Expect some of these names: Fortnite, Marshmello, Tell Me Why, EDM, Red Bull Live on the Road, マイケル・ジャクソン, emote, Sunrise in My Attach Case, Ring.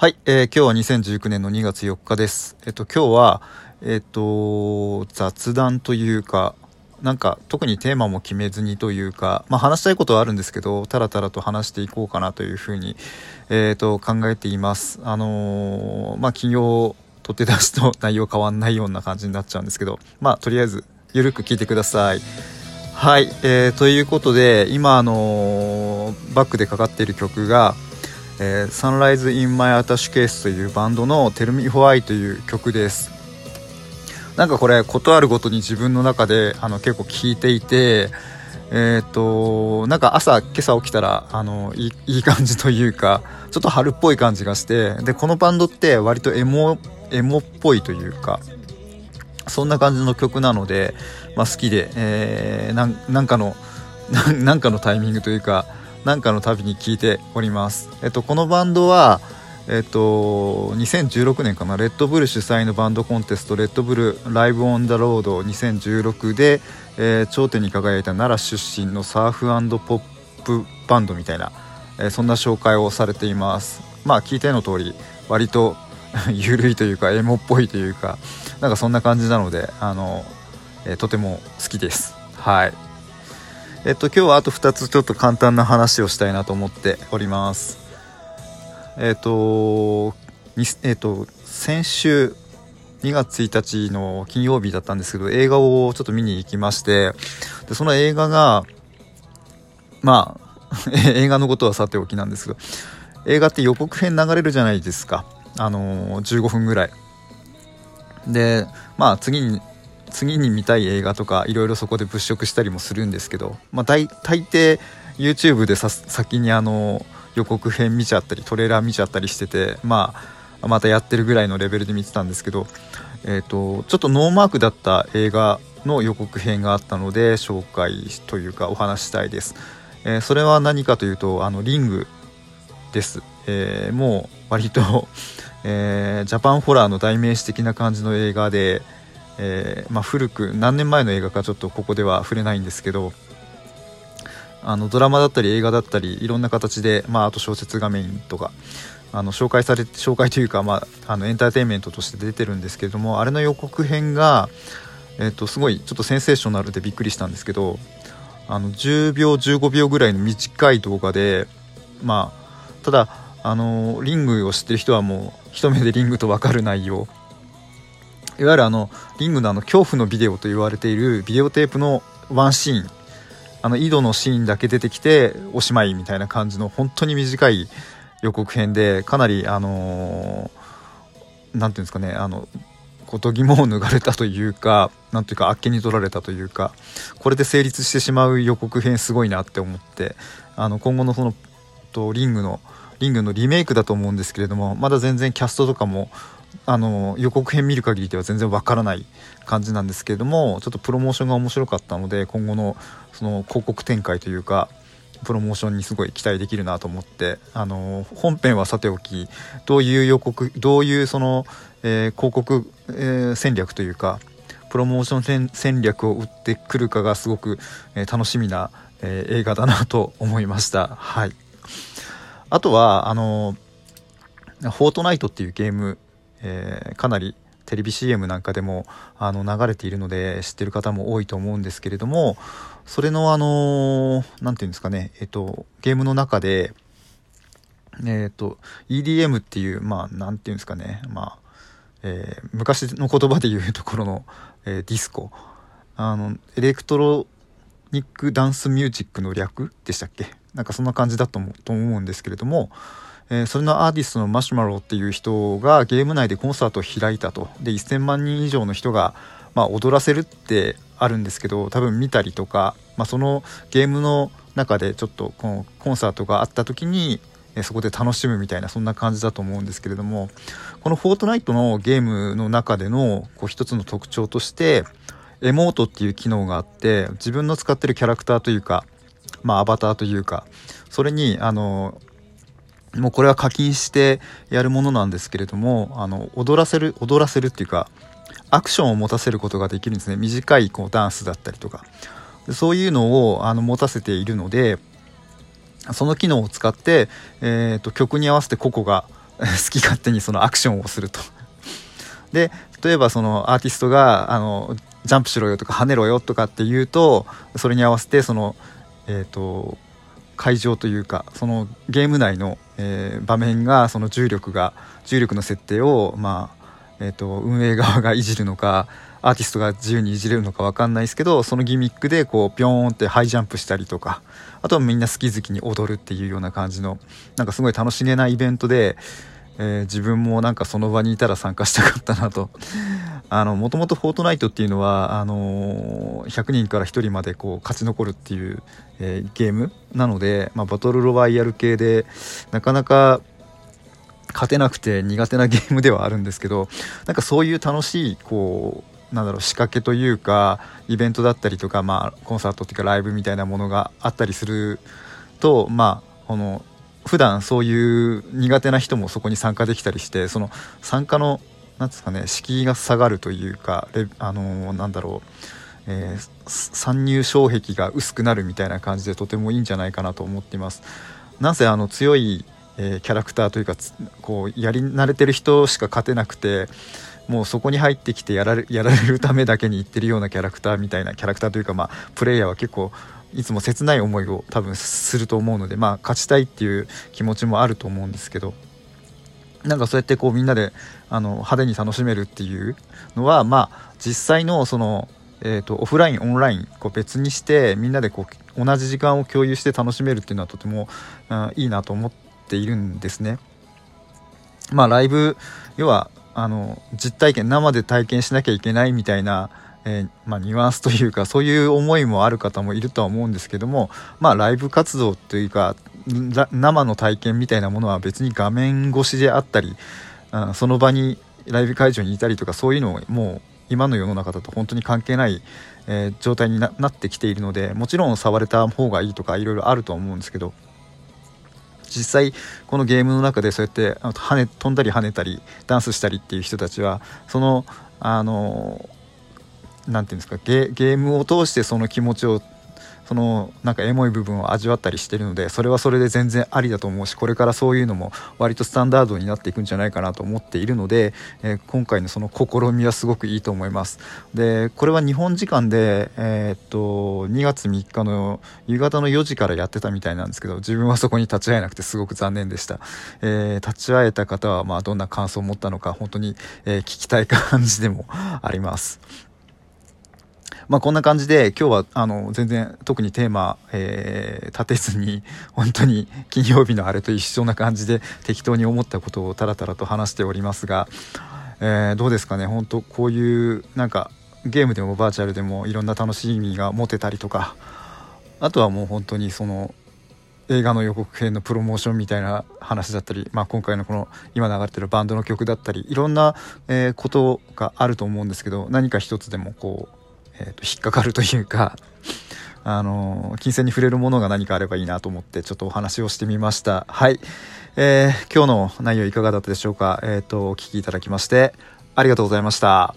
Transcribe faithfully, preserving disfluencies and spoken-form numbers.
はい、えー、今日はにせんじゅうきゅうねんのにがつよっかです。えっと今日はえっと雑談というか、なんか特にテーマも決めずにというか、まあ話したいことはあるんですけど、たらたらと話していこうかなというふうにえっと考えています。あのー、まあ金曜取って出しと内容変わんないような感じになっちゃうんですけど、まあとりあえずゆるく聞いてください。はい、えー、ということで今あのー、バックでかかっている曲が。えー、サンライズ・イン・マイ・アタッシュ・ケースというバンドの Tell Me Why という曲です。なんかこれことあるごとに自分の中であの結構聴いていて、えー、っとなんか朝今朝起きたらあのいい、いい感じというかちょっと春っぽい感じがして、でこのバンドって割とエモ、エモっぽいというかそんな感じの曲なので、まあ、好きで、えー、な, なんかのな, なんかのタイミングというかなんかの旅に聞いております。えっと、このバンドは、えっと、にせんじゅうろくねんかな、レッドブル主催のバンドコンテスト、レッドブルライブオンダロードにせんじゅうろくで、えー、頂点に輝いた奈良出身のサーフ&ポップバンドみたいな、えー、そんな紹介をされています。まあ、聞いての通り、割と緩いというか、エモっぽいというか、なんかそんな感じなので、あの、えー、とても好きです。はい。えっと、今日はあとふたつちょっと簡単な話をしたいなと思っております。えっと、えっと、先週にがつついたちの金曜日だったんですけど、映画をちょっと見に行きまして、でその映画がまあ映画のことはさておきなんですけど、映画って予告編流れるじゃないですか、あのー、じゅうごふんぐらいで、まあ次に次に見たい映画とかいろいろそこで物色したりもするんですけど、まあ、大, 大抵 YouTube でさ先にあの予告編見ちゃったりトレーラー見ちゃったりしてて、まあ、またやってるぐらいのレベルで見てたんですけど、えー、とちょっとノーマークだった映画の予告編があったので紹介というかお話したいです。えー、それは何かというとあのリングです。えー、もう割と、えー、ジャパンホラーの代名詞的な感じの映画で、えーまあ、古く何年前の映画かちょっとここでは触れないんですけど、あのドラマだったり映画だったりいろんな形で、まあ、あと小説がメインとかあの紹介されて紹介というか、まあ、あのエンターテインメントとして出てるんですけれども、あれの予告編が、えー、とすごいちょっとセンセーショナルでびっくりしたんですけど、あのじゅうびょうじゅうごびょうぐらいの短い動画で、まあ、ただあのリングを知ってる人はもう一目でリングと分かる内容、いわゆるあのリングのあの恐怖のビデオと言われているビデオテープのワンシーン、あの井戸のシーンだけ出てきておしまいみたいな感じの本当に短い予告編で、かなりあのなんていうんですかね、あのことぎもを抜かれたというか、なんというかあっけに取られたというか、これで成立してしまう予告編すごいなって思って、あの今後のそのとリングのリングのリメイクだと思うんですけれども、まだ全然キャストとかもあの予告編見る限りでは全然わからない感じなんですけれども、ちょっとプロモーションが面白かったので今後のその広告展開というかプロモーションにすごい期待できるなと思って、あの本編はさておき、どういう予告どういうその、えー、広告、えー、戦略というかプロモーション戦略を打ってくるかがすごく、えー、楽しみな、えー、映画だなと思いました。はい。あとはあのフォートナイトっていうゲーム、えー、かなりテレビ シーエム なんかでもあの流れているので知ってる方も多いと思うんですけれども、それのあのなんていうんですかね、えっとゲームの中でえっと イーディーエム っていう、まあなんていうんですかね、まあえー昔の言葉で言うところのえディスコ、あのエレクトロニックダンスミュージックの略でしたっけ、なんかそんな感じだと思うんですけれども、えー、それのアーティストのマシュマロっていう人がゲーム内でコンサートを開いたと。でせんまんにん以上の人が、まあ、踊らせるってあるんですけど、多分見たりとか、まあ、そのゲームの中でちょっとこのコンサートがあった時に、えー、そこで楽しむみたいなそんな感じだと思うんですけれども、このフォートナイトのゲームの中でのこう一つの特徴としてエモートっていう機能があって、自分の使ってるキャラクターというか、まあ、アバターというか、それにあのもうこれは課金してやるものなんですけれども、あの踊らせる踊らせるっていうかアクションを持たせることができるんですね。短いこうダンスだったりとかそういうのをあの持たせているので、その機能を使って、えーと曲に合わせて個々が好き勝手にそのアクションをすると。で、例えばそのアーティストがあのジャンプしろよとか跳ねろよとかって言うと、それに合わせてその、えーと、会場というかそのゲーム内の、えー、場面がその重力が重力の設定を、まあえーと、運営側がいじるのかアーティストが自由にいじれるのか分かんないですけど、そのギミックでこうピョーンってハイジャンプしたりとか、あとはみんな好き好きに踊るっていうような感じの、なんかすごい楽しげなイベントで、えー、自分もなんかその場にいたら参加したかったなと。あのもともとフォートナイトっていうのはあのー、ひゃくにんからひとりまでこう勝ち残るっていう、えー、ゲームなので、まあ、バトルロワイヤル系でなかなか勝てなくて苦手なゲームではあるんですけど、なんかそういう楽しいこうなんだろう仕掛けというかイベントだったりとか、まあ、コンサートというかライブみたいなものがあったりすると、まあ、この普段そういう苦手な人もそこに参加できたりして、その参加のなんですかね、敷居が下がるというか、あのー、なんだろう、えー、参入障壁が薄くなるみたいな感じでとてもいいんじゃないかなと思っています。なんせあの強い、えー、キャラクターというかこうやり慣れてる人しか勝てなくて、もうそこに入ってきてやられ、やられるためだけに行ってるようなキャラクターみたいなキャラクターというか、まあ、プレイヤーは結構いつも切ない思いを多分すると思うので、まあ、勝ちたいっていう気持ちもあると思うんですけど、なんかそうやってこうみんなであの派手に楽しめるっていうのは、まあ、実際のその、えーと、オフラインオンラインこう別にしてみんなでこう同じ時間を共有して楽しめるっていうのはとても、うん、いいなと思っているんですね。まあ、ライブ要はあの実体験生で体験しなきゃいけないみたいな、えーまあ、ニュアンスというかそういう思いもある方もいるとは思うんですけども、まあ、ライブ活動というか生の体験みたいなものは別に画面越しであったり、あその場にライブ会場にいたりとか、そういうのをもう今の世の中だと本当に関係ない、えー、状態に な, なってきているので、もちろん触れた方がいいとかいろいろあると思うんですけど、実際このゲームの中でそうやって跳ね飛んだり跳ねたりダンスしたりっていう人たちは、そのあのなんていうんですか、ゲ、ゲームを通してその気持ちをそのなんかエモい部分を味わったりしてるので、それはそれで全然ありだと思うし、これからそういうのも割とスタンダードになっていくんじゃないかなと思っているので、えー、今回のその試みはすごくいいと思います。でこれは日本時間で、えー、っとにがつみっかの夕方のよじからやってたみたいなんですけど、自分はそこに立ち会えなくてすごく残念でした、えー、立ち会えた方はまあどんな感想を持ったのか本当に、えー、聞きたい感じでもあります。まあ、こんな感じで今日はあの全然特にテーマ、えー、立てずに本当に金曜日のあれと一緒な感じで適当に思ったことをタラタラと話しておりますが、えー、どうですかね、本当こういうなんかゲームでもバーチャルでもいろんな楽しみが持てたりとか、あとはもう本当にその映画の予告編のプロモーションみたいな話だったり、まあ、今回のこの今流れてるバンドの曲だったり、いろんな、えー、ことがあると思うんですけど、何か一つでもこうえー、と引っかかるというか、あのー、金銭に触れるものが何かあればいいなと思ってちょっとお話をしてみました。はい、えー、今日の内容いかがだったでしょうか。えーと、お聞きいただきましてありがとうございました。